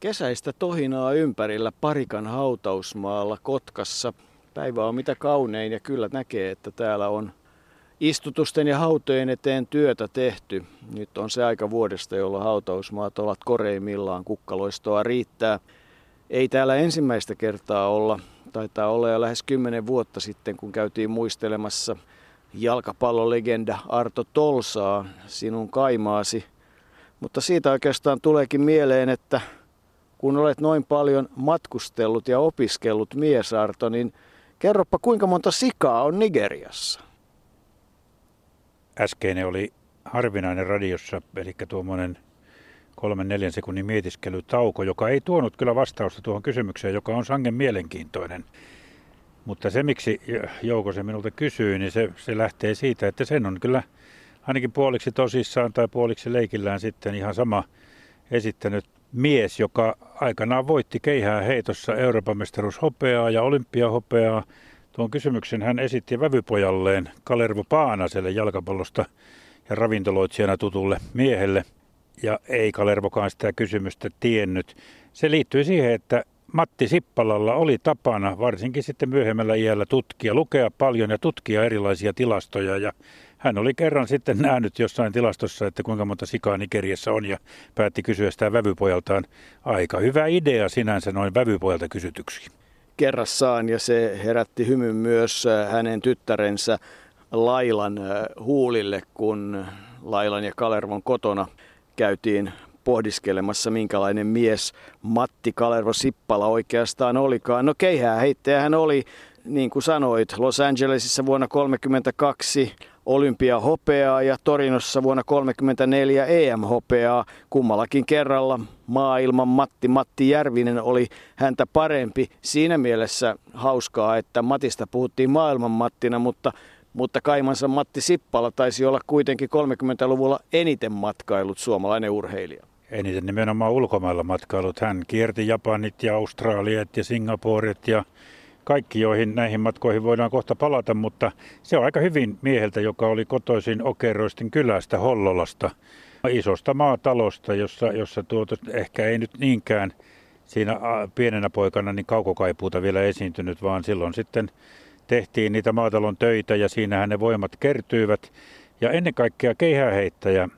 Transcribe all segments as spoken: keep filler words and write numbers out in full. Kesäistä tohinaa ympärillä Parikan hautausmaalla Kotkassa. Päivä on mitä kaunein ja kyllä näkee, että täällä on istutusten ja hautojen eteen työtä tehty. Nyt on se aika vuodesta, jolloin hautausmaat ovat koreimmillaan, kukkaloistoa riittää. Ei täällä ensimmäistä kertaa olla. Taitaa olla jo lähes kymmenen vuotta sitten, kun käytiin muistelemassa jalkapallolegenda Arto Tolsaa, sinun kaimaasi. Mutta siitä oikeastaan tuleekin mieleen, että kun olet noin paljon matkustellut ja opiskellut mies, Arto, niin kerropa, kuinka monta sikaa on Nigeriassa? Äskeinen oli harvinainen radiossa, eli tuommoinen kolmen neljän sekunnin mietiskelytauko, joka ei tuonut kyllä vastausta tuohon kysymykseen, joka on sangen mielenkiintoinen. Mutta se, miksi Jouko se minulta kysyy, niin se, se lähtee siitä, että sen on kyllä ainakin puoliksi tosissaan tai puoliksi leikillään sitten ihan sama esittänyt mies, joka aikanaan voitti keihään heitossa Euroopan mestaruushopeaa ja olympiahopeaa. Tuon kysymyksen hän esitti vävypojalleen Kalervo Paanaselle jalkapallosta ja ravintoloitsijana tutulle miehelle. Ja ei Kalervokaan sitä kysymystä tiennyt. Se liittyy siihen, että Matti Sippalalla oli tapana varsinkin sitten myöhemmällä iällä tutkia, lukea paljon ja tutkia erilaisia tilastoja. Ja hän oli kerran sitten nähnyt jossain tilastossa, että kuinka monta sikaa Nigeriassa on ja päätti kysyä sitä vävypojaltaan. Aika hyvä idea sinänsä noin vävypojalta kysytyksi. Kerrassaan, ja se herätti hymyn myös hänen tyttärensä Lailan huulille, kun Lailan ja Kalervon kotona käytiin pohdiskelemassa, minkälainen mies Matti Kalervo Sippala oikeastaan olikaan. No keihään heittäjä hän oli, niin kuin sanoit, Los Angelesissa vuonna tuhatyhdeksänsataakolmekymmentäkaksi olympiahopeaa ja Torinossa vuonna tuhatyhdeksänsataakolmekymmentäneljä E M-hopeaa. Kummallakin kerralla maailman Matti Matti Järvinen oli häntä parempi. Siinä mielessä hauskaa, että Matista puhuttiin maailman Mattina, mutta Mutta kaimansa Matti Sippala taisi olla kuitenkin kolmekymmentäluvulla eniten matkailut suomalainen urheilija. Eniten nimenomaan ulkomailla matkailut. Hän kierti Japanit ja Australiat ja Singaporet ja kaikki, joihin näihin matkoihin voidaan kohta palata. Mutta se on aika hyvin mieheltä, joka oli kotoisin Okeroisten kylästä Hollolasta. Isosta maatalosta, jossa, jossa tuota, ehkä ei nyt niinkään siinä pienenä poikana niin kaukokaipuuta vielä esiintynyt, vaan silloin sitten tehtiin niitä maatalon töitä ja siinähän ne voimat kertyivät. Ja ennen kaikkea keihääheittäjä,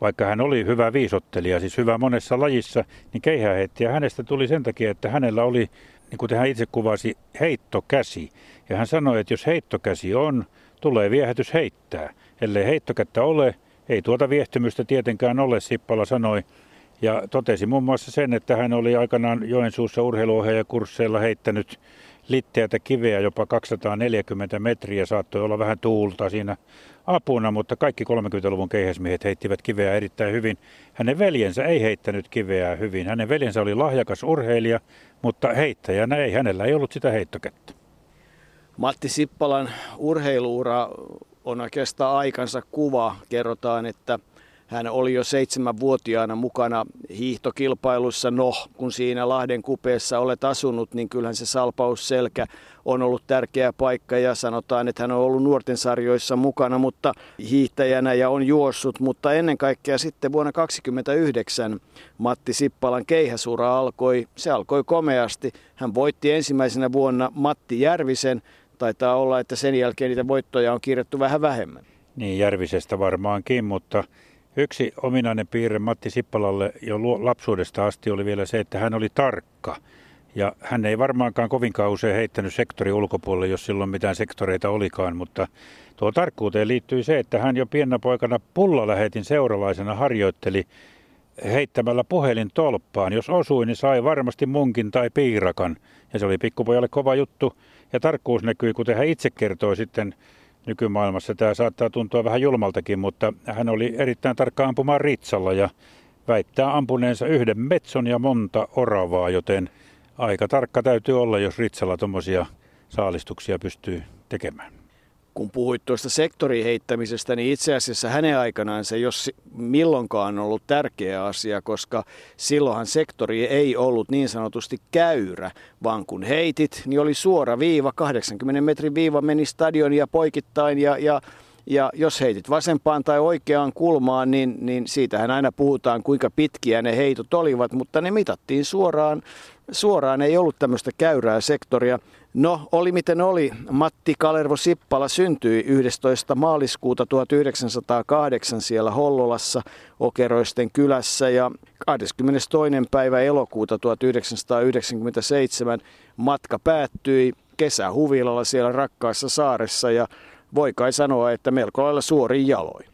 vaikka hän oli hyvä viisottelija, siis hyvä monessa lajissa, niin keihääheittäjä hänestä tuli sen takia, että hänellä oli, niin kuten hän itse kuvasi, heittokäsi. Ja hän sanoi, että jos heittokäsi on, tulee viehätys heittää. Ellei heittokättä ole, ei tuota viehtymystä tietenkään ole, Sippala sanoi. Ja totesi muun muassa sen, että hän oli aikanaan Joensuussa urheiluohjaajakursseilla heittänyt litteätä kiveä jopa kaksisataaneljäkymmentä metriä, saattoi olla vähän tuulta siinä apuna, mutta kaikki kolmekymmentäluvun keihäsmiehet heittivät kiveä erittäin hyvin. Hänen veljensä ei heittänyt kiveä hyvin. Hänen veljensä oli lahjakas urheilija, mutta heittäjänä ei. Hänellä ei ollut sitä heittokättä. Matti Sippalan urheiluura on oikeastaan aikansa kuva. Kerrotaan, että hän oli jo seitsemänvuotiaana mukana hiihtokilpailussa. No, kun siinä Lahden kupeessa olet asunut, niin kyllähän se salpausselkä on ollut tärkeä paikka. Ja sanotaan, että hän on ollut nuorten sarjoissa mukana, mutta hiihtäjänä ja on juossut. Mutta ennen kaikkea sitten vuonna tuhatyhdeksänsataakaksikymmentäyhdeksän Matti Sippalan keihäsura alkoi. Se alkoi komeasti. Hän voitti ensimmäisenä vuonna Matti Järvisen. Taitaa olla, että sen jälkeen niitä voittoja on kirjattu vähän vähemmän. Niin, Järvisestä varmaankin, mutta yksi ominainen piirre Matti Sippalalle jo lapsuudesta asti oli vielä se, että hän oli tarkka. Ja hän ei varmaankaan kovinkaan usein heittänyt sektori ulkopuolelle, jos silloin mitään sektoreita olikaan. Mutta tuo tarkkuuteen liittyy se, että hän jo pienenä poikana pullalähetin seuralaisena harjoitteli heittämällä puhelin tolppaan. Jos osui, niin sai varmasti munkin tai piirakan. Ja se oli pikkupojalle kova juttu. Ja tarkkuus näkyi, kuten hän itse kertoi sitten. Nykymaailmassa tämä saattaa tuntua vähän julmaltakin, mutta hän oli erittäin tarkka ampumaan ritsalla ja väittää ampuneensa yhden metson ja monta oravaa, joten aika tarkka täytyy olla, jos ritsalla tuommoisia saalistuksia pystyy tekemään. Kun puhuit tuosta sektoriheittämisestä, niin itse asiassa hänen aikanaan se jos milloinkaan on ollut tärkeä asia, koska silloinhan sektori ei ollut niin sanotusti käyrä, vaan kun heitit, niin oli suora viiva, kahdeksankymmenen metrin viiva meni stadion ja poikittain ja, ja Ja jos heitit vasempaan tai oikeaan kulmaan, niin, niin siitähän aina puhutaan, kuinka pitkiä ne heitot olivat, mutta ne mitattiin suoraan. Suoraan ei ollut tämmöistä käyrää sektoria. No, oli miten oli. Matti Kalervo Sippala syntyi yhdestoista maaliskuuta tuhatyhdeksänsataakahdeksan siellä Hollolassa Okeroisten kylässä ja kahdeskymmenestoinen päivä elokuuta tuhatyhdeksänsataayhdeksänkymmentäseitsemän matka päättyi kesähuvilalla siellä rakkaassa saaressa ja voi kai sanoa, että melko lailla suorin jaloin.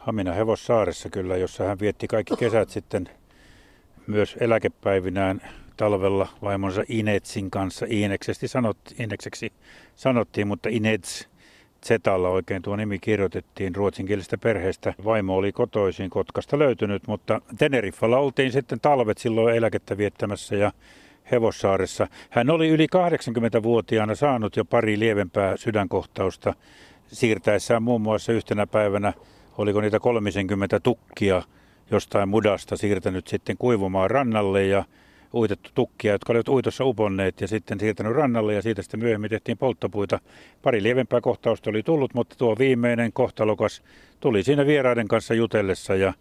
Hamina Hevossaaressa kyllä, jossa hän vietti kaikki kesät sitten myös eläkepäivinään talvella vaimonsa Inetsin kanssa. Inekseksi sanottiin, Inekseksi sanottiin, mutta Inets Zetalla oikein tuo nimi kirjoitettiin ruotsinkielisestä perheestä. Vaimo oli kotoisin Kotkasta löytynyt, mutta Teneriffalla oltiin sitten talvet silloin eläkettä viettämässä ja Hevossaaressa. Hän oli yli kahdeksankymmentävuotiaana saanut jo pari lievempää sydänkohtausta siirtäessään muun muassa yhtenä päivänä, oliko niitä kolmisenkymmentä tukkia jostain mudasta siirtänyt sitten kuivumaan rannalle ja uitettu tukkia, jotka olivat uitossa uponneet ja sitten siirtänyt rannalle ja siitä sitten myöhemmin tehtiin polttopuita. Pari lievempää kohtausta oli tullut, mutta tuo viimeinen kohtalokas tuli siinä vieraiden kanssa jutellessa ja,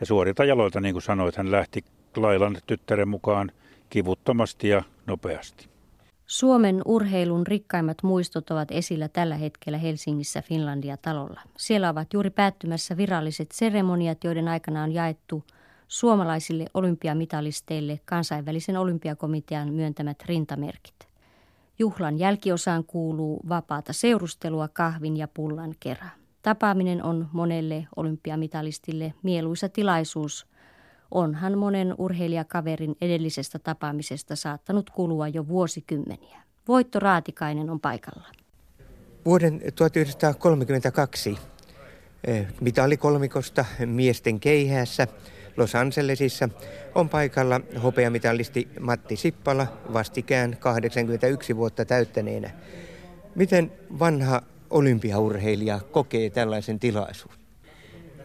ja suorilta jaloilta, niin kuin sanoit, hän lähti Lailan tyttären mukaan kivuttomasti ja nopeasti. Suomen urheilun rikkaimmat muistot ovat esillä tällä hetkellä Helsingissä Finlandia-talolla. Siellä ovat juuri päättymässä viralliset seremoniat, joiden aikana on jaettu suomalaisille olympiamitalisteille kansainvälisen olympiakomitean myöntämät rintamerkit. Juhlan jälkiosaan kuuluu vapaata seurustelua kahvin ja pullan kera. Tapaaminen on monelle olympiamitalistille mieluisa tilaisuus. Onhan monen urheilijakaverin edellisestä tapaamisesta saattanut kulua jo vuosikymmeniä. Voitto Raatikainen on paikalla. Vuoden tuhatyhdeksänsataakolmekymmentäkaksi mitalikolmikosta miesten keihäässä Los Angelesissa on paikalla hopeamitalisti Matti Sippala vastikään kahdeksankymmentäyksi vuotta täyttäneenä. Miten vanha olympiaurheilija kokee tällaisen tilaisuuden?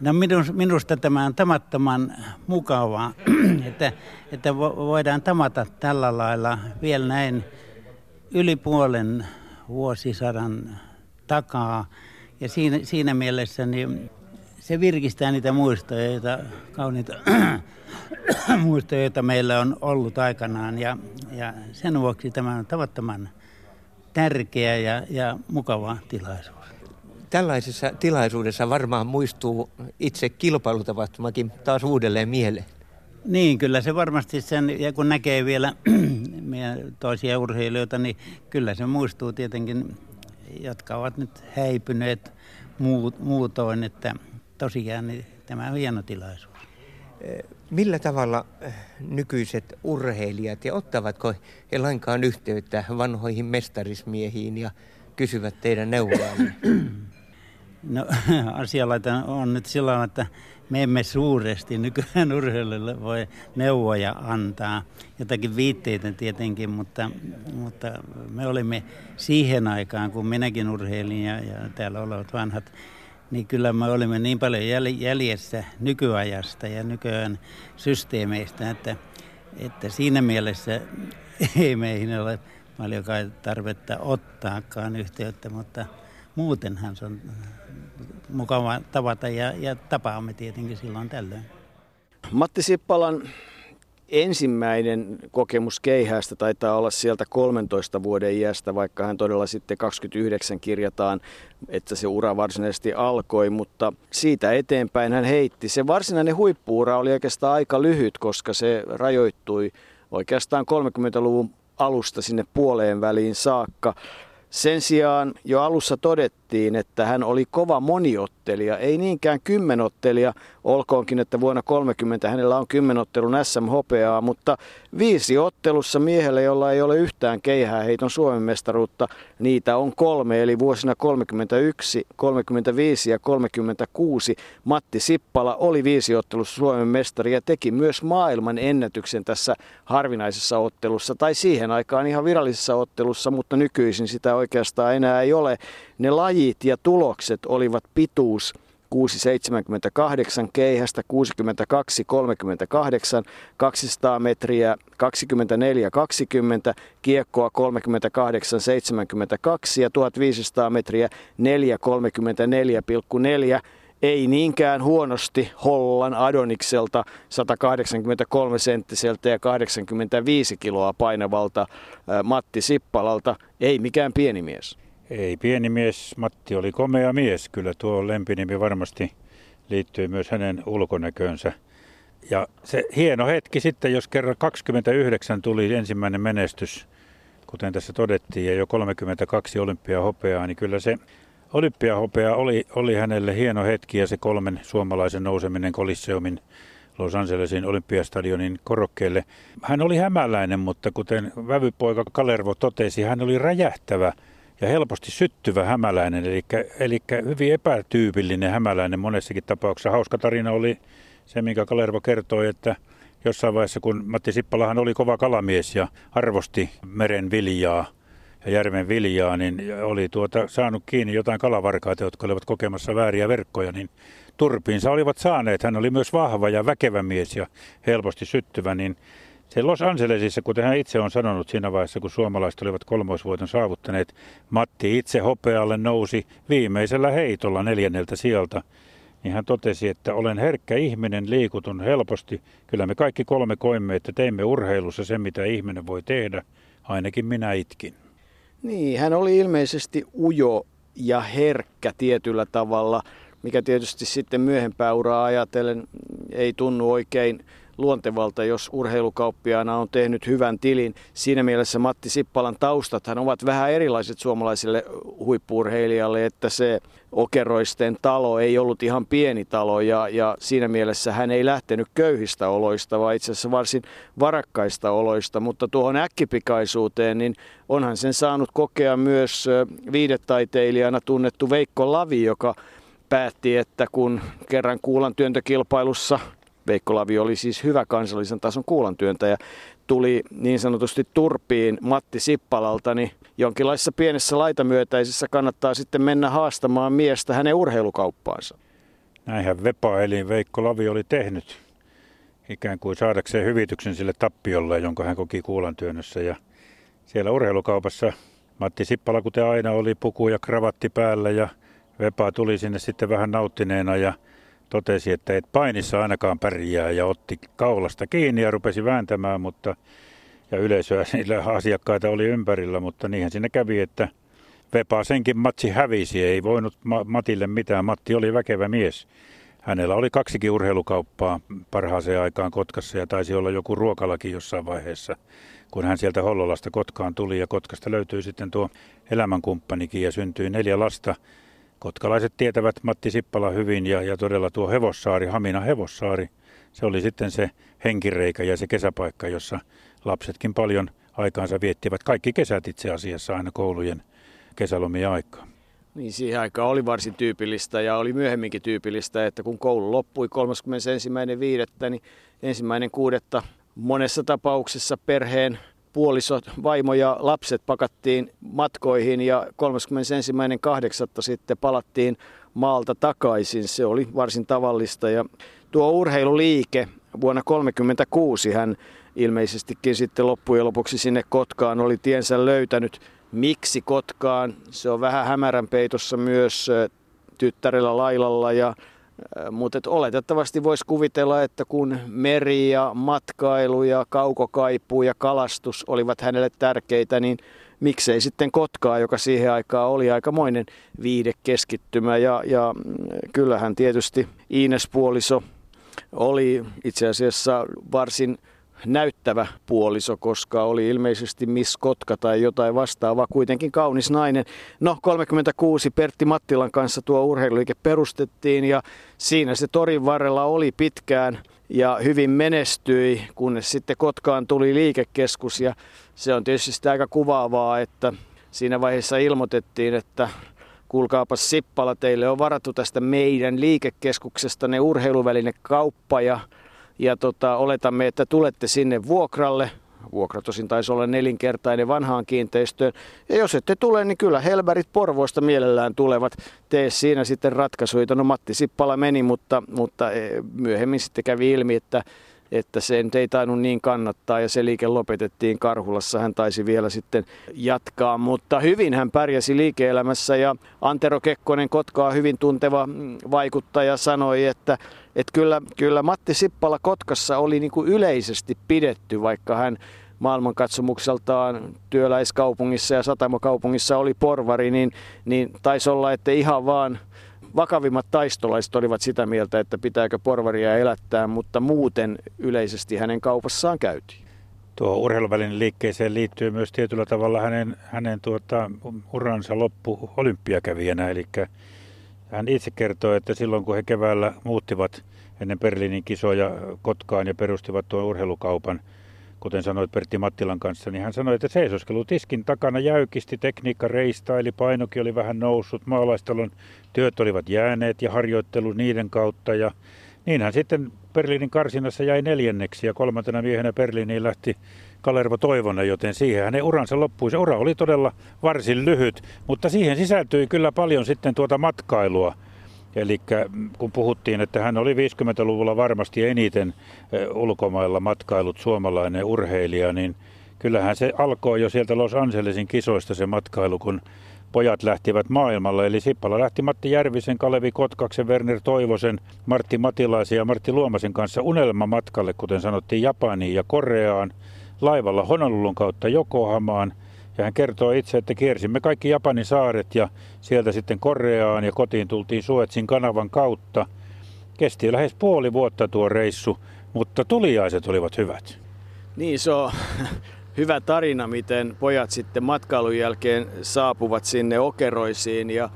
No minusta tämä on tamattoman mukavaa, että, että voidaan tamata tällä lailla vielä näin yli puolen vuosisadan takaa. Ja siinä, siinä mielessä niin se virkistää niitä muistoja, joita, kauniita muistoja, joita meillä on ollut aikanaan. Ja, ja sen vuoksi tämä on tavattoman tärkeä ja, ja mukava tilaisuus. Tällaisessa tilaisuudessa varmaan muistuu itse kilpailutapahtumakin taas uudelleen mieleen. Niin, kyllä se varmasti sen, ja kun näkee vielä toisia urheilijoita, niin kyllä se muistuu tietenkin, jotka ovat nyt häipyneet muutoin, että tosiaan niin tämä on hieno tilaisuus. Millä tavalla nykyiset urheilijat, ja ottavatko he lainkaan yhteyttä vanhoihin mestarismiehiin ja kysyvät teidän neuvoanne? No asialaita on nyt sillä, että me emme suuresti nykyään urheilijoille voi neuvoja antaa. Jotakin viitteitä tietenkin, mutta, mutta me olimme siihen aikaan, kun minäkin urheilin ja, ja täällä olevat vanhat, niin kyllä me olimme niin paljon jäljessä nykyajasta ja nykyään systeemeistä, että, että siinä mielessä ei meihin ole paljon kai tarvetta ottaakaan yhteyttä, mutta muutenhan se on mukava tavata ja, ja tapaamme tietenkin silloin tällöin. Matti Sippalan ensimmäinen kokemus keihäästä taitaa olla sieltä kolmentoista vuoden iästä, vaikka hän todella sitten kaksikymmentäyhdeksän kirjataan, että se ura varsinaisesti alkoi, mutta siitä eteenpäin hän heitti. Se varsinainen huippu-ura oli oikeastaan aika lyhyt, koska se rajoittui oikeastaan kolmekymmentäluvun alusta sinne puoleen väliin saakka. Sen sijaan jo alussa todettiin, että hän oli kova moniottelija, ei niinkään kymmenottelija, olkoonkin, että vuonna kolmekymmentä hänellä on kymmenottelun äs äm-hopeaa, mutta viisi ottelussa miehelle, jolla ei ole yhtään keihääheiton Suomen mestaruutta, niitä on kolme, eli vuosina kolmekymmentäyksi, kolmekymmentäviisi ja kolmekymmentäkuusi Matti Sippala oli viisi ottelussa Suomen mestari ja teki myös maailman ennätyksen tässä harvinaisessa ottelussa, tai siihen aikaan ihan virallisessa ottelussa, mutta nykyisin sitä oikeastaan enää ei ole. Ne lajit ja tulokset olivat pituus, kuusi pilkku seitsemänkymmentäkahdeksan keihästä, kuusikymmentäkaksi pilkku kolmekymmentäkahdeksan, kaksisataa metriä kaksikymmentäneljä pilkku kaksikymmentä, kiekkoa kolmekymmentäkahdeksan pilkku seitsemänkymmentäkaksi ja tuhatviisisataa metriä neljä pilkku kolmekymmentäneljä pilkku neljä. Ei niinkään huonosti Hollan Adonikselta, sata kahdeksankymmentäkolme senttiseltä ja kahdeksankymmentäviisi kiloa painavalta Matti Sippalalta. Ei mikään pieni mies. Ei pieni mies. Matti oli komea mies. Kyllä tuo lempinimi varmasti liittyy myös hänen ulkonäköönsä. Ja se hieno hetki sitten, jos kerran kaksikymmentäyhdeksän tuli ensimmäinen menestys, kuten tässä todettiin, ja jo kolmekymmentäkaksi olympiahopeaa, niin kyllä se olympiahopea oli, oli hänelle hieno hetki, ja se kolmen suomalaisen nouseminen Coliseomin Los Angelesin olympiastadionin korokkeelle. Hän oli hämäläinen, mutta kuten vävypoika Kalervo totesi, hän oli räjähtävä ja helposti syttyvä hämäläinen, eli, eli hyvin epätyypillinen hämäläinen monessakin tapauksessa. Hauska tarina oli se, minkä Kalervo kertoi, että jossain vaiheessa, kun Matti Sippalahan oli kova kalamies ja arvosti meren viljaa ja järven viljaa, niin oli tuota saanut kiinni jotain kalavarkaita, jotka olivat kokemassa vääriä verkkoja, niin turpiinsa olivat saaneet. Hän oli myös vahva ja väkevä mies ja helposti syttyvä, niin se Los Angelesissa, kuten hän itse on sanonut siinä vaiheessa, kun suomalaiset olivat kolmoisvoiton saavuttaneet, Matti itse hopealle nousi viimeisellä heitolla neljänneltä sieltä. Niin hän totesi, että olen herkkä ihminen, liikutun helposti. Kyllä me kaikki kolme koimme, että teimme urheilussa sen, mitä ihminen voi tehdä. Ainakin minä itkin. Niin, hän oli ilmeisesti ujo ja herkkä tietyllä tavalla, mikä tietysti sitten myöhempää uraa ajatellen ei tunnu oikein luontevalta, jos urheilukauppiaana on tehnyt hyvän tilin. Siinä mielessä Matti Sippalan taustathan ovat vähän erilaiset suomalaisille huippu-urheilijalle, että se Okeroisten talo ei ollut ihan pieni talo ja, ja siinä mielessä hän ei lähtenyt köyhistä oloista, vaan itse asiassa varsin varakkaista oloista. Mutta tuohon äkkipikaisuuteen niin onhan sen saanut kokea myös viidetaiteilijana tunnettu Veikko Lavi, joka päätti, että kun kerran kuulan työntökilpailussa Veikko Lavi oli siis hyvä kansallisen tason kuulantyöntäjä, tuli niin sanotusti turpiin Matti Sippalalta, niin jonkinlaisessa pienessä laitamyötäisessä kannattaa sitten mennä haastamaan miestä hänen urheilukauppaansa. Näinhän vepaili Veikko Lavi oli tehnyt, ikään kuin saadakseen hyvityksen sille tappiolle, jonka hän koki kuulantyönnössä. Ja siellä urheilukaupassa Matti Sippala, kuten aina, oli puku ja kravatti päällä ja vepa tuli sinne sitten vähän nauttineena ja totesi, että et painissa ainakaan pärjää ja otti kaulasta kiinni ja rupesi vääntämään, mutta, ja yleisöä niillä asiakkaita oli ympärillä, mutta niinhän siinä kävi, että vepa senkin matsi hävisi, ei voinut Matille mitään. Matti oli väkevä mies. Hänellä oli kaksikin urheilukauppaa parhaaseen aikaan Kotkassa ja taisi olla joku ruokalakin jossain vaiheessa, kun hän sieltä Hollolasta Kotkaan tuli ja Kotkasta löytyi sitten tuo elämänkumppanikin ja syntyi neljä lasta. Kotkalaiset tietävät Matti Sippala hyvin ja, ja todella tuo Hevossaari, Hamina Hevossaari, se oli sitten se henkireikä ja se kesäpaikka, jossa lapsetkin paljon aikaansa viettivät. Kaikki kesät itse asiassa aina koulujen kesälomien aikaa. Niin, siihen aikaan oli varsin tyypillistä ja oli myöhemminkin tyypillistä, että kun koulu loppui kolmaskymmenesensimmäinen viidettä, niin ensimmäinen kuudetta monessa tapauksessa perheen puolisot, vaimo ja lapset pakattiin matkoihin ja kolmaskymmenesensimmäinen kahdeksatta sitten palattiin maalta takaisin. Se oli varsin tavallista ja tuo urheiluliike vuonna tuhatyhdeksänsataakolmekymmentäkuusi hän ilmeisestikin sitten loppujen lopuksi sinne Kotkaan oli tiensä löytänyt. Miksi Kotkaan? Se on vähän hämärän peitossa myös tyttärellä Lailalla ja mutta oletettavasti voisi kuvitella, että kun meri ja matkailu ja kaukokaipuu ja kalastus olivat hänelle tärkeitä, niin miksei sitten Kotkaa, joka siihen aikaan oli aikamoinen viidekeskittymä. Ja, ja kyllähän tietysti Ines puoliso oli itse asiassa varsin näyttävä puoliso, koska oli ilmeisesti Miss Kotka tai jotain vastaavaa, kuitenkin kaunis nainen. No, kolmekymmentäkuusi Pertti Mattilan kanssa tuo urheiluliike perustettiin ja siinä se torin varrella oli pitkään ja hyvin menestyi, kunnes sitten Kotkaan tuli liikekeskus ja se on tietysti aika kuvaavaa, että siinä vaiheessa ilmoitettiin, että kuulkaapa Sippala, teille on varattu tästä meidän liikekeskuksesta ne urheiluvälinekauppa ja Ja tota, oletamme, että tulette sinne vuokralle. Vuokra tosin taisi olla nelinkertainen vanhaan kiinteistöön. Ja jos ette tule, niin kyllä helbärit Porvoista mielellään tulevat. Tee siinä sitten ratkaisuja. No Matti Sippala meni, mutta, mutta myöhemmin sitten kävi ilmi, että, että se nyt ei tainnut niin kannattaa. Ja se liike lopetettiin Karhulassa. Hän taisi vielä sitten jatkaa. Mutta hyvin hän pärjäsi liike-elämässä. Ja Antero Kekkonen, Kotkaa hyvin tunteva vaikuttaja, sanoi, että Että kyllä, kyllä Matti Sippala Kotkassa oli niin kuin yleisesti pidetty, vaikka hän maailmankatsomukseltaan työläiskaupungissa ja satamakaupungissa oli porvari, niin, niin taisi olla, että ihan vaan vakavimmat taistolaiset olivat sitä mieltä, että pitääkö porvaria elättää, mutta muuten yleisesti hänen kaupassaan käytiin. Tuo urheiluvälinen liikkeeseen liittyy myös tietyllä tavalla hänen, hänen tuota, uransa loppu olympiakävijänä, eli hän itse kertoo, että silloin kun he keväällä muuttivat ennen Berliinin kisoja Kotkaan ja perustivat tuon urheilukaupan, kuten sanoit Pertti Mattilan kanssa, niin hän sanoi, että seisoskelu tiskin takana jäykisti, tekniikka reistaili, painoki oli vähän noussut, maalaistalon työt olivat jääneet ja harjoittelu niiden kautta. Ja niin hän sitten Berliinin karsinnassa jäi neljänneksi ja kolmantena miehenä Berliiniin lähti Kalervo Toivonen, joten siihen hänen uransa loppui. Se ura oli todella varsin lyhyt, mutta siihen sisältyi kyllä paljon sitten tuota matkailua. Eli kun puhuttiin, että hän oli viisikymmentäluvulla varmasti eniten ulkomailla matkailut suomalainen urheilija, niin kyllähän se alkoi jo sieltä Los Angelesin kisoista se matkailu, kun pojat lähtivät maailmalle. Eli Sippala lähti Matti Järvisen, Kalevi Kotkaksen, Werner Toivosen, Martti Matilaisen ja Martti Luomasen kanssa unelmamatkalle, kuten sanottiin, Japaniin ja Koreaan. Laivalla Honolulun kautta Yokohamaan, ja hän kertoo itse, että kiersimme kaikki Japanin saaret ja sieltä sitten Koreaan ja kotiin tultiin Suezin kanavan kautta. Kesti lähes puoli vuotta tuo reissu, mutta tuliaiset olivat hyvät. Niin, se on hyvä tarina, miten pojat sitten matkailun jälkeen saapuvat sinne Okeroisiin ja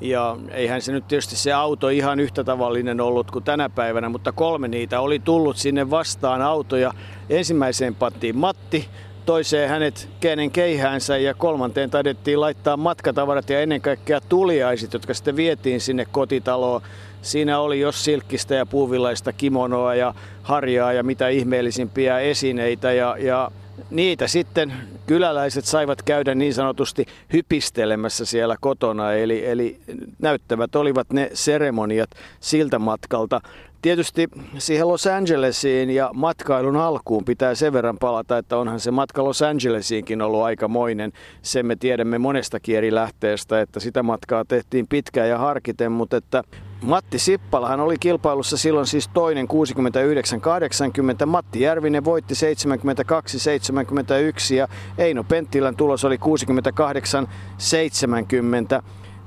Ja eihän se nyt tietysti se auto ihan yhtä tavallinen ollut kuin tänä päivänä, mutta kolme niitä oli tullut sinne vastaan autoja. Ensimmäiseen pantiin Matti, toiseen hänet kenen keihäänsä ja kolmanteen taidettiin laittaa matkatavarat ja ennen kaikkea tuliaiset, jotka sitten vietiin sinne kotitaloon. Siinä oli jos silkkistä ja puuvillaista kimonoa ja harjaa ja mitä ihmeellisimpiä esineitä ja, ja niitä sitten kyläläiset saivat käydä niin sanotusti hypistelemässä siellä kotona, eli, eli näyttävät olivat ne seremoniat siltä matkalta. Tietysti siihen Los Angelesiin ja matkailun alkuun pitää sen verran palata, että onhan se matka Los Angelesiinkin ollut aikamoinen. Sen me tiedämme monestakin eri lähteestä, että sitä matkaa tehtiin pitkään ja harkiten, mutta että Matti Sippalahan oli kilpailussa silloin siis toinen kuusikymmentäyhdeksän kahdeksankymmentä. Matti Järvinen voitti seitsemänkymmentäkaksi seitsemänkymmentäyksi ja Eino Penttilän tulos oli kuusikymmentäkahdeksan seitsemänkymmentä.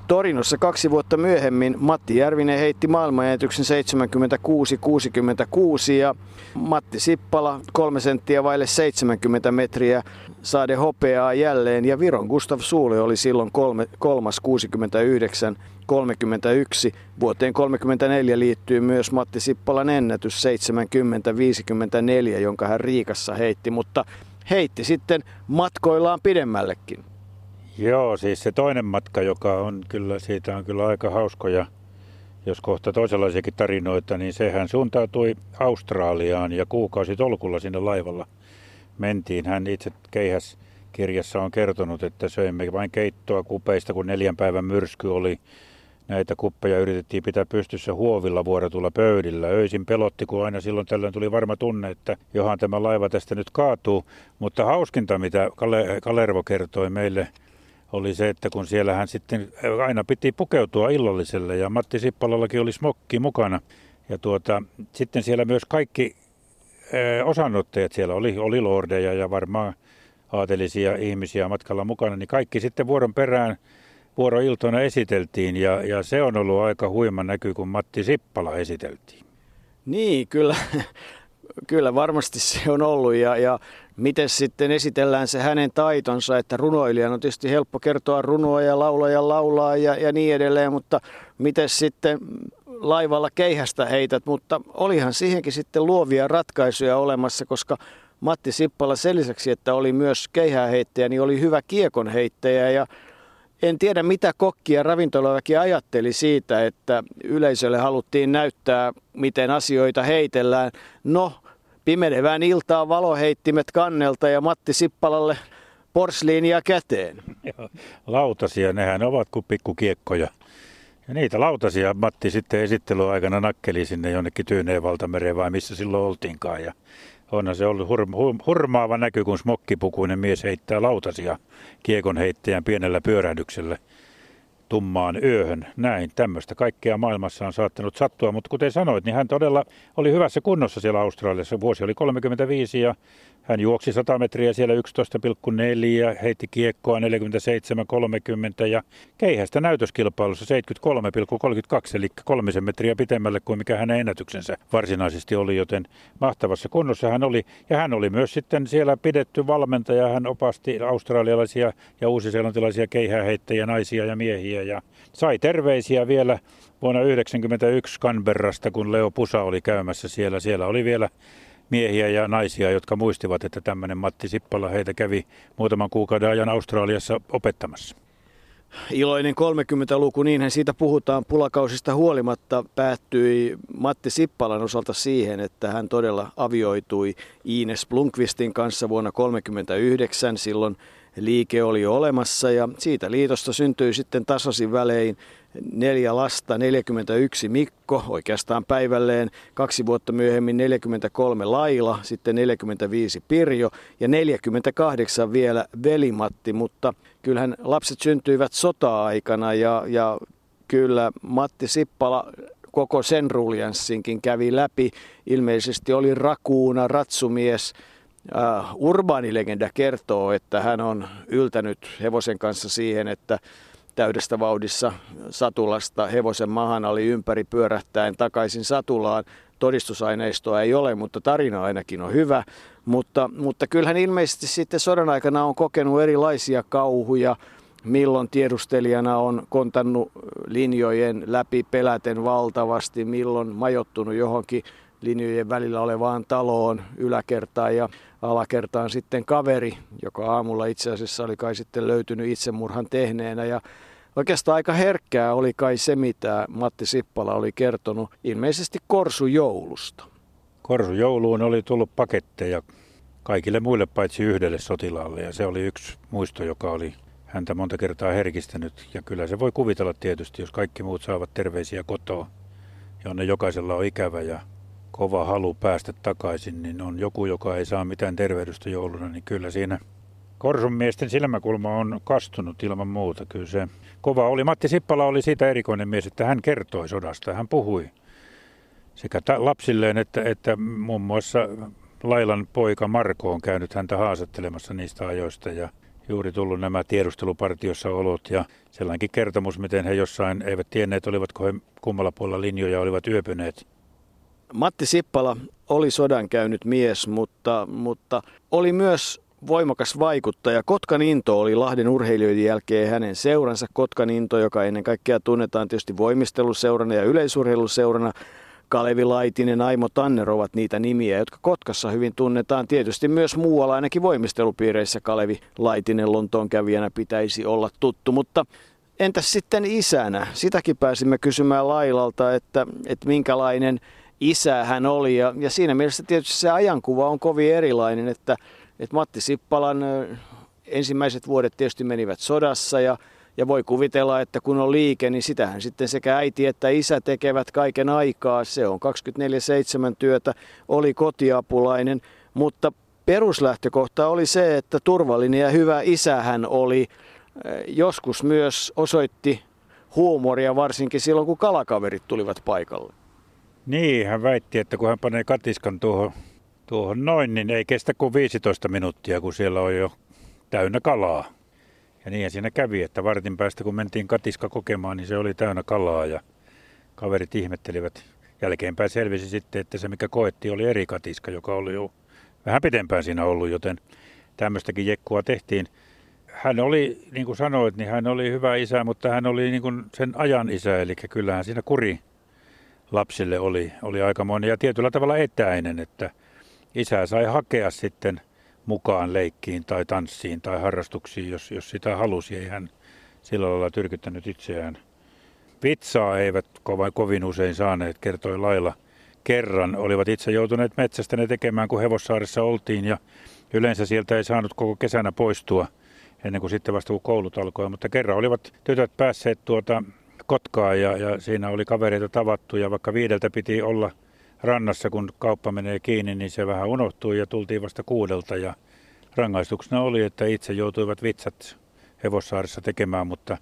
Torinossa kaksi vuotta myöhemmin Matti Järvinen heitti maailmanennätyksen seitsemänkymmentäkuusi kuusikymmentäkuusi ja Matti Sippala kolme senttiä vaille seitsemänkymmentä metriä saade hopeaa jälleen ja Viron Gustav Suule oli silloin kolme, kolmas kuusikymmentäyhdeksän kolmekymmentäyksi. Vuoteen kolmekymmentäneljä liittyy myös Matti Sippalan ennätys seitsemänkymmentä viisikymmentäneljä, jonka hän Riikassa heitti, mutta heitti sitten matkoillaan pidemmällekin. Joo, siis se toinen matka, joka on kyllä, siitä on kyllä aika hauskoja, jos kohta toisenlaisiakin tarinoita, niin sehän suuntautui Australiaan ja kuukausi tolkulla sinne laivalla mentiin. Hän itse keihäskirjassa on kertonut, että söimme vain keittoa kupeista, kun neljän päivän myrsky oli. Näitä kuppeja yritettiin pitää pystyssä huovilla vuodatulla pöydillä. Öisin pelotti, kun aina silloin tällöin tuli varma tunne, että johan tämä laiva tästä nyt kaatuu. Mutta hauskinta, mitä Kalervo kertoi meille, oli se, että kun siellä hän sitten aina piti pukeutua illalliselle ja Matti Sippalallakin oli smokki mukana. Ja tuota, sitten siellä myös kaikki ö, osanottajat, siellä oli, oli lordeja ja varmaan aatelisia ihmisiä matkalla mukana, niin kaikki sitten vuoron perään vuoroiltona esiteltiin ja, ja se on ollut aika huima näky, kun Matti Sippala esiteltiin. Niin, kyllä, kyllä varmasti se on ollut ja, ja miten sitten esitellään se hänen taitonsa, että runoilijan on tietysti helppo kertoa runoa ja laulaja laulaa ja, ja niin edelleen, mutta miten sitten laivalla keihästä heität, mutta olihan siihenkin sitten luovia ratkaisuja olemassa, koska Matti Sippala sen lisäksi, että oli myös keihääheittäjä, niin oli hyvä kiekonheittäjä ja en tiedä, mitä kokki ja ravintolaväki ajatteli siitä, että yleisölle haluttiin näyttää, miten asioita heitellään. No, Pimenevään iltaan valoheittimet kannelta ja Matti Sippalalle porsliinia käteen. Lautasia, nehän ovat kuin pikkukiekkoja. Ja niitä lautasia Matti sitten esittelyaikana nakkeli sinne jonnekin Tyyneen valtamereen vai missä silloin oltiinkaan. Ja onhan se ollut hurma- hurmaava näky, kun smokkipukuinen mies heittää lautasia kiekonheittäjän pienellä pyörähdyksellä tummaan yöhön. Näin tämmöistä kaikkea maailmassa on saattanut sattua, mutta kuten sanoit, niin hän todella oli hyvässä kunnossa siellä Australiassa. Vuosi oli kolmekymmentäviisi ja hän juoksi sata metriä siellä yksitoista pilkku neljä, heitti kiekkoa neljäkymmentäseitsemän pilkku kolmekymmentä ja keihästä näytöskilpailussa seitsemänkymmentäkolme pilkku kolmekymmentäkaksi, eli kolmisen metriä pitemmälle kuin mikä hänen ennätyksensä varsinaisesti oli, joten mahtavassa kunnossa hän oli. Ja hän oli myös sitten siellä pidetty valmentaja, hän opasti australialaisia ja uusiseelantilaisia keihääheittäjiä, naisia ja miehiä ja sai terveisiä vielä vuonna yhdeksänkymmentäyksi Canberrasta, kun Leo Pusa oli käymässä siellä. Siellä oli vielä miehiä ja naisia, jotka muistivat, että tämmöinen Matti Sippala heitä kävi muutaman kuukauden ajan Australiassa opettamassa. Iloinen kolmekymmentäluku, niinhän siitä puhutaan, pulakausista huolimatta päättyi Matti Sippalan osalta siihen, että hän todella avioitui Ines Blomqvistin kanssa vuonna tuhatyhdeksänsataakolmekymmentäyhdeksän. Silloin liike oli olemassa ja siitä liitosta syntyi sitten tasaisin välein neljä lasta, neljäkymmentäyksi Mikko, oikeastaan päivälleen, kaksi vuotta myöhemmin neljäkymmentäkolme Laila, sitten neljäkymmentäviisi Pirjo ja neljäkymmentäkahdeksan vielä velimatti, mutta kyllähän lapset syntyivät sota-aikana ja, ja kyllä Matti Sippala koko sen ruljanssinkin kävi läpi, ilmeisesti oli rakuuna, ratsumies. Uh, urbaanilegenda kertoo, että hän on yltänyt hevosen kanssa siihen, että täydestä vauhdissa satulasta hevosen mahan ali ympäri pyörähtäen takaisin satulaan. Todistusaineistoa ei ole, mutta tarina ainakin on hyvä. Mutta, mutta kyllähän ilmeisesti sitten sodan aikana on kokenut erilaisia kauhuja, milloin tiedustelijana on kontannut linjojen läpi peläten valtavasti, milloin majoittunut johonkin linjojen välillä olevaan taloon, yläkertaan ja alakertaan sitten kaveri, joka aamulla itse asiassa oli kai sitten löytynyt itsemurhan tehneenä. Ja oikeastaan aika herkkää oli kai se, mitä Matti Sippala oli kertonut ilmeisesti korsujoulusta. Korsujouluun oli tullut paketteja kaikille muille paitsi yhdelle sotilaalle ja se oli yksi muisto, joka oli häntä monta kertaa herkistänyt. Ja kyllä se voi kuvitella tietysti, jos kaikki muut saavat terveisiä kotoa, jonne jokaisella on ikävä ja kova halu päästä takaisin, niin on joku, joka ei saa mitään tervehdystä jouluna, niin kyllä siinä korsunmiesten silmäkulma on kastunut ilman muuta. Kyllä se kova oli. Matti Sippala oli siitä erikoinen mies, että hän kertoi sodasta, hän puhui sekä ta- lapsilleen, että, että muun muassa Lailan poika Marko on käynyt häntä haastattelemassa niistä ajoista ja juuri tullut nämä tiedustelupartiossa olot ja sellainenkin kertomus, miten he jossain eivät tienneet, olivatko he kummalla puolella linjoja, olivat yöpyneet. Matti Sippala oli sodan käynyt mies, mutta, mutta oli myös voimakas vaikuttaja. Kotkan into oli Lahden urheilijoiden jälkeen hänen seuransa. Kotkan into, joka ennen kaikkea tunnetaan tietysti voimisteluseurana ja yleisurheiluseurana. Kalevi Laitinen, Aimo Tanner ovat niitä nimiä, jotka Kotkassa hyvin tunnetaan. Tietysti myös muualla, ainakin voimistelupiireissä Kalevi Laitinen Lontoon kävijänä pitäisi olla tuttu, mutta entäs sitten isänä? Sitäkin pääsimme kysymään Lailalta, että, että minkälainen isä hän oli ja, ja siinä mielessä tietysti se ajankuva on kovin erilainen, että, että Matti Sippalan ensimmäiset vuodet tietysti menivät sodassa ja, ja voi kuvitella, että kun on liike, niin sitähän sitten sekä äiti että isä tekevät kaiken aikaa. Se on kaksikymmentäneljä seitsemän työtä, oli kotiapulainen, mutta peruslähtökohta oli se, että turvallinen ja hyvä isä hän oli. Joskus myös osoitti huumoria, varsinkin silloin kun kalakaverit tulivat paikalle. Niin, hän väitti, että kun hän panee katiskan tuohon, tuohon noin, niin ei kestä kuin viisitoista minuuttia, kun siellä on jo täynnä kalaa. Ja niinhän siinä kävi, että vartin päästä kun mentiin katiska kokemaan, niin se oli täynnä kalaa ja kaverit ihmettelivät. Jälkeenpäin selvisi sitten, että se mikä koettiin oli eri katiska, joka oli jo vähän pitempään siinä ollut, joten tämmöistäkin jekkua tehtiin. Hän oli, niin kuin sanoit, niin hän oli hyvä isä, mutta hän oli niin kuin sen ajan isä, eli kyllähän siinä kuri lapsille oli, oli aikamoinen ja tietyllä tavalla etäinen, että isä sai hakea sitten mukaan leikkiin tai tanssiin tai harrastuksiin, jos, jos sitä halusi. Ei hän sillä lailla tyrkyttänyt itseään. Pitsaa eivät kovin usein saaneet, kertoi Laila. kerran olivat itse joutuneet metsästä ne tekemään, kun Hevossaarissa oltiin, ja yleensä sieltä ei saanut koko kesänä poistua ennen kuin sitten vasta kun koulut alkoi. Mutta kerran olivat tytöt päässeet tuota Kotkaan ja, ja siinä oli kavereita tavattu, ja vaikka viideltä piti olla rannassa, kun kauppa menee kiinni, niin se vähän unohtui ja tultiin vasta kuudelta, ja rangaistuksena oli, että itse joutuivat vitsat Hevossaarissa tekemään, mutta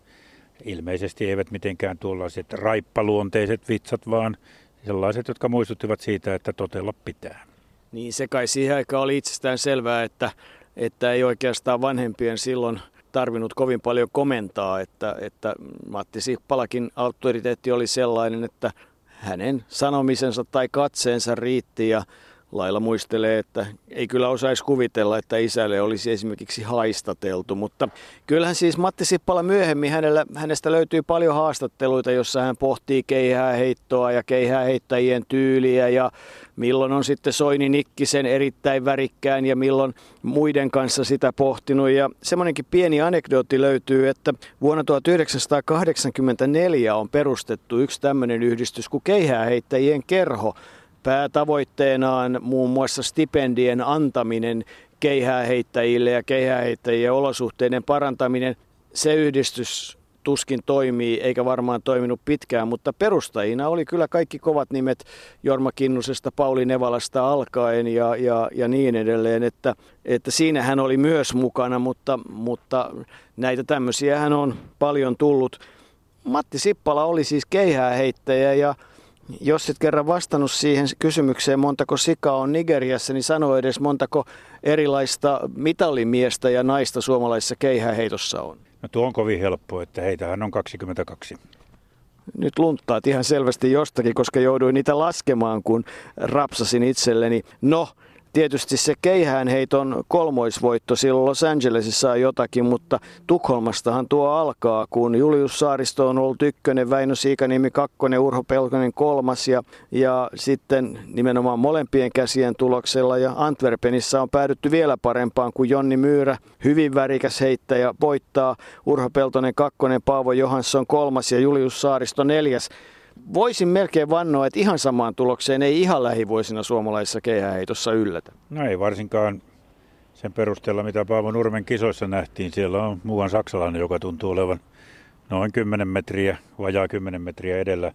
ilmeisesti eivät mitenkään tuollaiset raippaluonteiset vitsat, vaan sellaiset, jotka muistuttivat siitä, että totella pitää. Niin se kai siihen aikaan oli itsestään selvää, että, että ei oikeastaan vanhempien silloin tarvinnut kovin paljon komentaa, että, että Matti Sippalakin auktoriteetti oli sellainen, että hänen sanomisensa tai katseensa riitti, ja Laila muistelee, että ei kyllä osaisi kuvitella, että isälle olisi esimerkiksi haistateltu, mutta kyllähän siis Matti Sippala myöhemmin, hänellä, hänestä löytyy paljon haastatteluita, jossa hän pohtii keihääheittoa ja keihääheittäjien tyyliä ja milloin on sitten Soini Nikkisen erittäin värikkään ja milloin muiden kanssa sitä pohtinut. Ja semmoinenkin pieni anekdootti löytyy, että vuonna tuhatyhdeksänsataakahdeksankymmentäneljä on perustettu yksi tämmöinen yhdistys kuin keihääheittäjien kerho. Päätavoitteenaan muun muassa stipendien antaminen keihääheittäjille ja keihääheittäjien olosuhteiden parantaminen. Se yhdistys tuskin toimii, eikä varmaan toiminut pitkään, mutta perustajina oli kyllä kaikki kovat nimet Jorma Kinnusesta, Pauli Nevalasta alkaen ja, ja, ja niin edelleen, että, että siinä hän oli myös mukana, mutta, mutta näitä tämmöisiä hän on paljon tullut. Matti Sippala oli siis keihääheittäjä, ja jos et kerran vastannut siihen kysymykseen, montako sikaa on Nigeriassa, niin sano edes montako erilaista mitalimiestä ja naista suomalaisessa keihääheitossa on. No tuo on kovin helppo, että heitähän on kaksikymmentäkaksi. Nyt lunttaat ihan selvästi jostakin, koska jouduin niitä laskemaan, kun rapsasin itselleni. No, tietysti se keihäänheiton kolmoisvoitto silloin Los Angelesissa on jotakin, mutta Tukholmastahan tuo alkaa, kun Julius Saaristo on ollut ykkönen, Väinö Siikaniemi kakkonen, Urho Peltonen kolmas ja, ja sitten nimenomaan molempien käsien tuloksella. Ja Antwerpenissä on päädytty vielä parempaan, kun Jonni Myyrä, hyvin värikäs heittäjä, voittaa, Urho Peltonen kakkonen, Paavo Johansson kolmas ja Julius Saaristo neljäs. Voisin melkein vannoa, että ihan samaan tulokseen ei ihan lähivuosina suomalaisessa keihääheitossa yllätä. No ei varsinkaan sen perusteella, mitä Paavo Nurmen kisoissa nähtiin. Siellä on muuan saksalainen, joka tuntuu olevan noin kymmenen metriä, vajaa kymmenen metriä edellä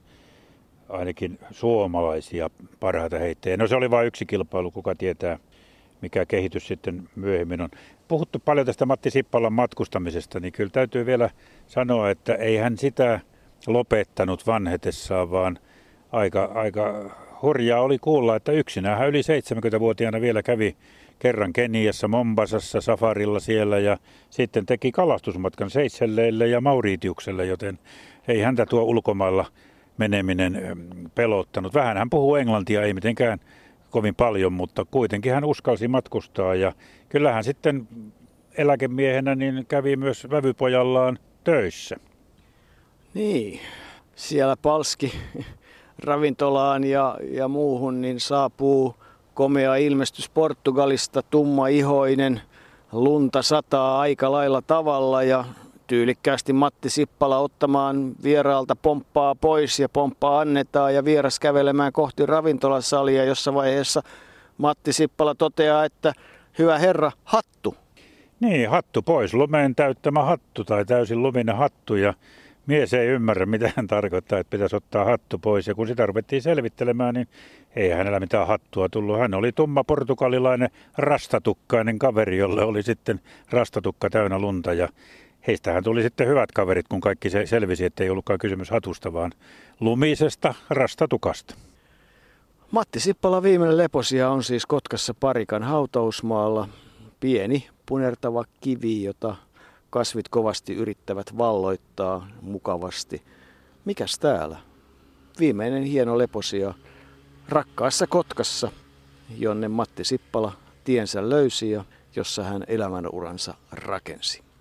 ainakin suomalaisia parhaita heittäjiä. No se oli vain yksi kilpailu, kuka tietää mikä kehitys sitten myöhemmin on. Puhuttu paljon tästä Matti Sippalan matkustamisesta, niin kyllä täytyy vielä sanoa, että ei hän sitä lopettanut vanhetessaan, vaan aika, aika hurjaa oli kuulla, että yksinään hän yli seitsemänkymmentävuotiaana vielä kävi kerran Keniassa, Mombasassa, safarilla siellä ja sitten teki kalastusmatkan Seychelleille ja Mauritiukselle, joten ei häntä tuo ulkomailla meneminen pelottanut. Vähän hän puhuu englantia, ei mitenkään kovin paljon, mutta kuitenkin hän uskalsi matkustaa ja kyllähän sitten eläkemiehenä niin kävi myös vävypojallaan töissä. Niin, siellä Palski ravintolaan ja, ja muuhun niin saapuu komea ilmestys Portugalista, tummaihoinen, lunta sataa aika lailla tavalla ja tyylikkäästi Matti Sippala ottamaan vieraalta pomppaa pois ja pomppaa annetaan ja vieras kävelemään kohti ravintolasalia, jossa vaiheessa Matti Sippala toteaa, että hyvä herra, hattu. Niin, hattu pois, lumeen täyttämä hattu tai täysin luminen hattu ja mies ei ymmärrä, mitä hän tarkoittaa, että pitäisi ottaa hattu pois. Ja kun sitä ruvettiin selvittelemään, niin ei hänellä mitään hattua tullut. Hän oli tumma portugalilainen rastatukkainen kaveri, jolle oli sitten rastatukka täynnä lunta. Ja heistähän tuli sitten hyvät kaverit, kun kaikki se selvisi, että ei ollutkaan kysymys hatusta, vaan lumisesta rastatukasta. Matti Sippala viimeinen leposia on siis Kotkassa Parikan hautausmaalla. Pieni punertava kivi, jota kasvit kovasti yrittävät valloittaa mukavasti. Mikäs täällä? Viimeinen hieno leposija rakkaassa Kotkassa, jonne Matti Sippala tiensä löysi ja jossa hän elämänuransa rakensi.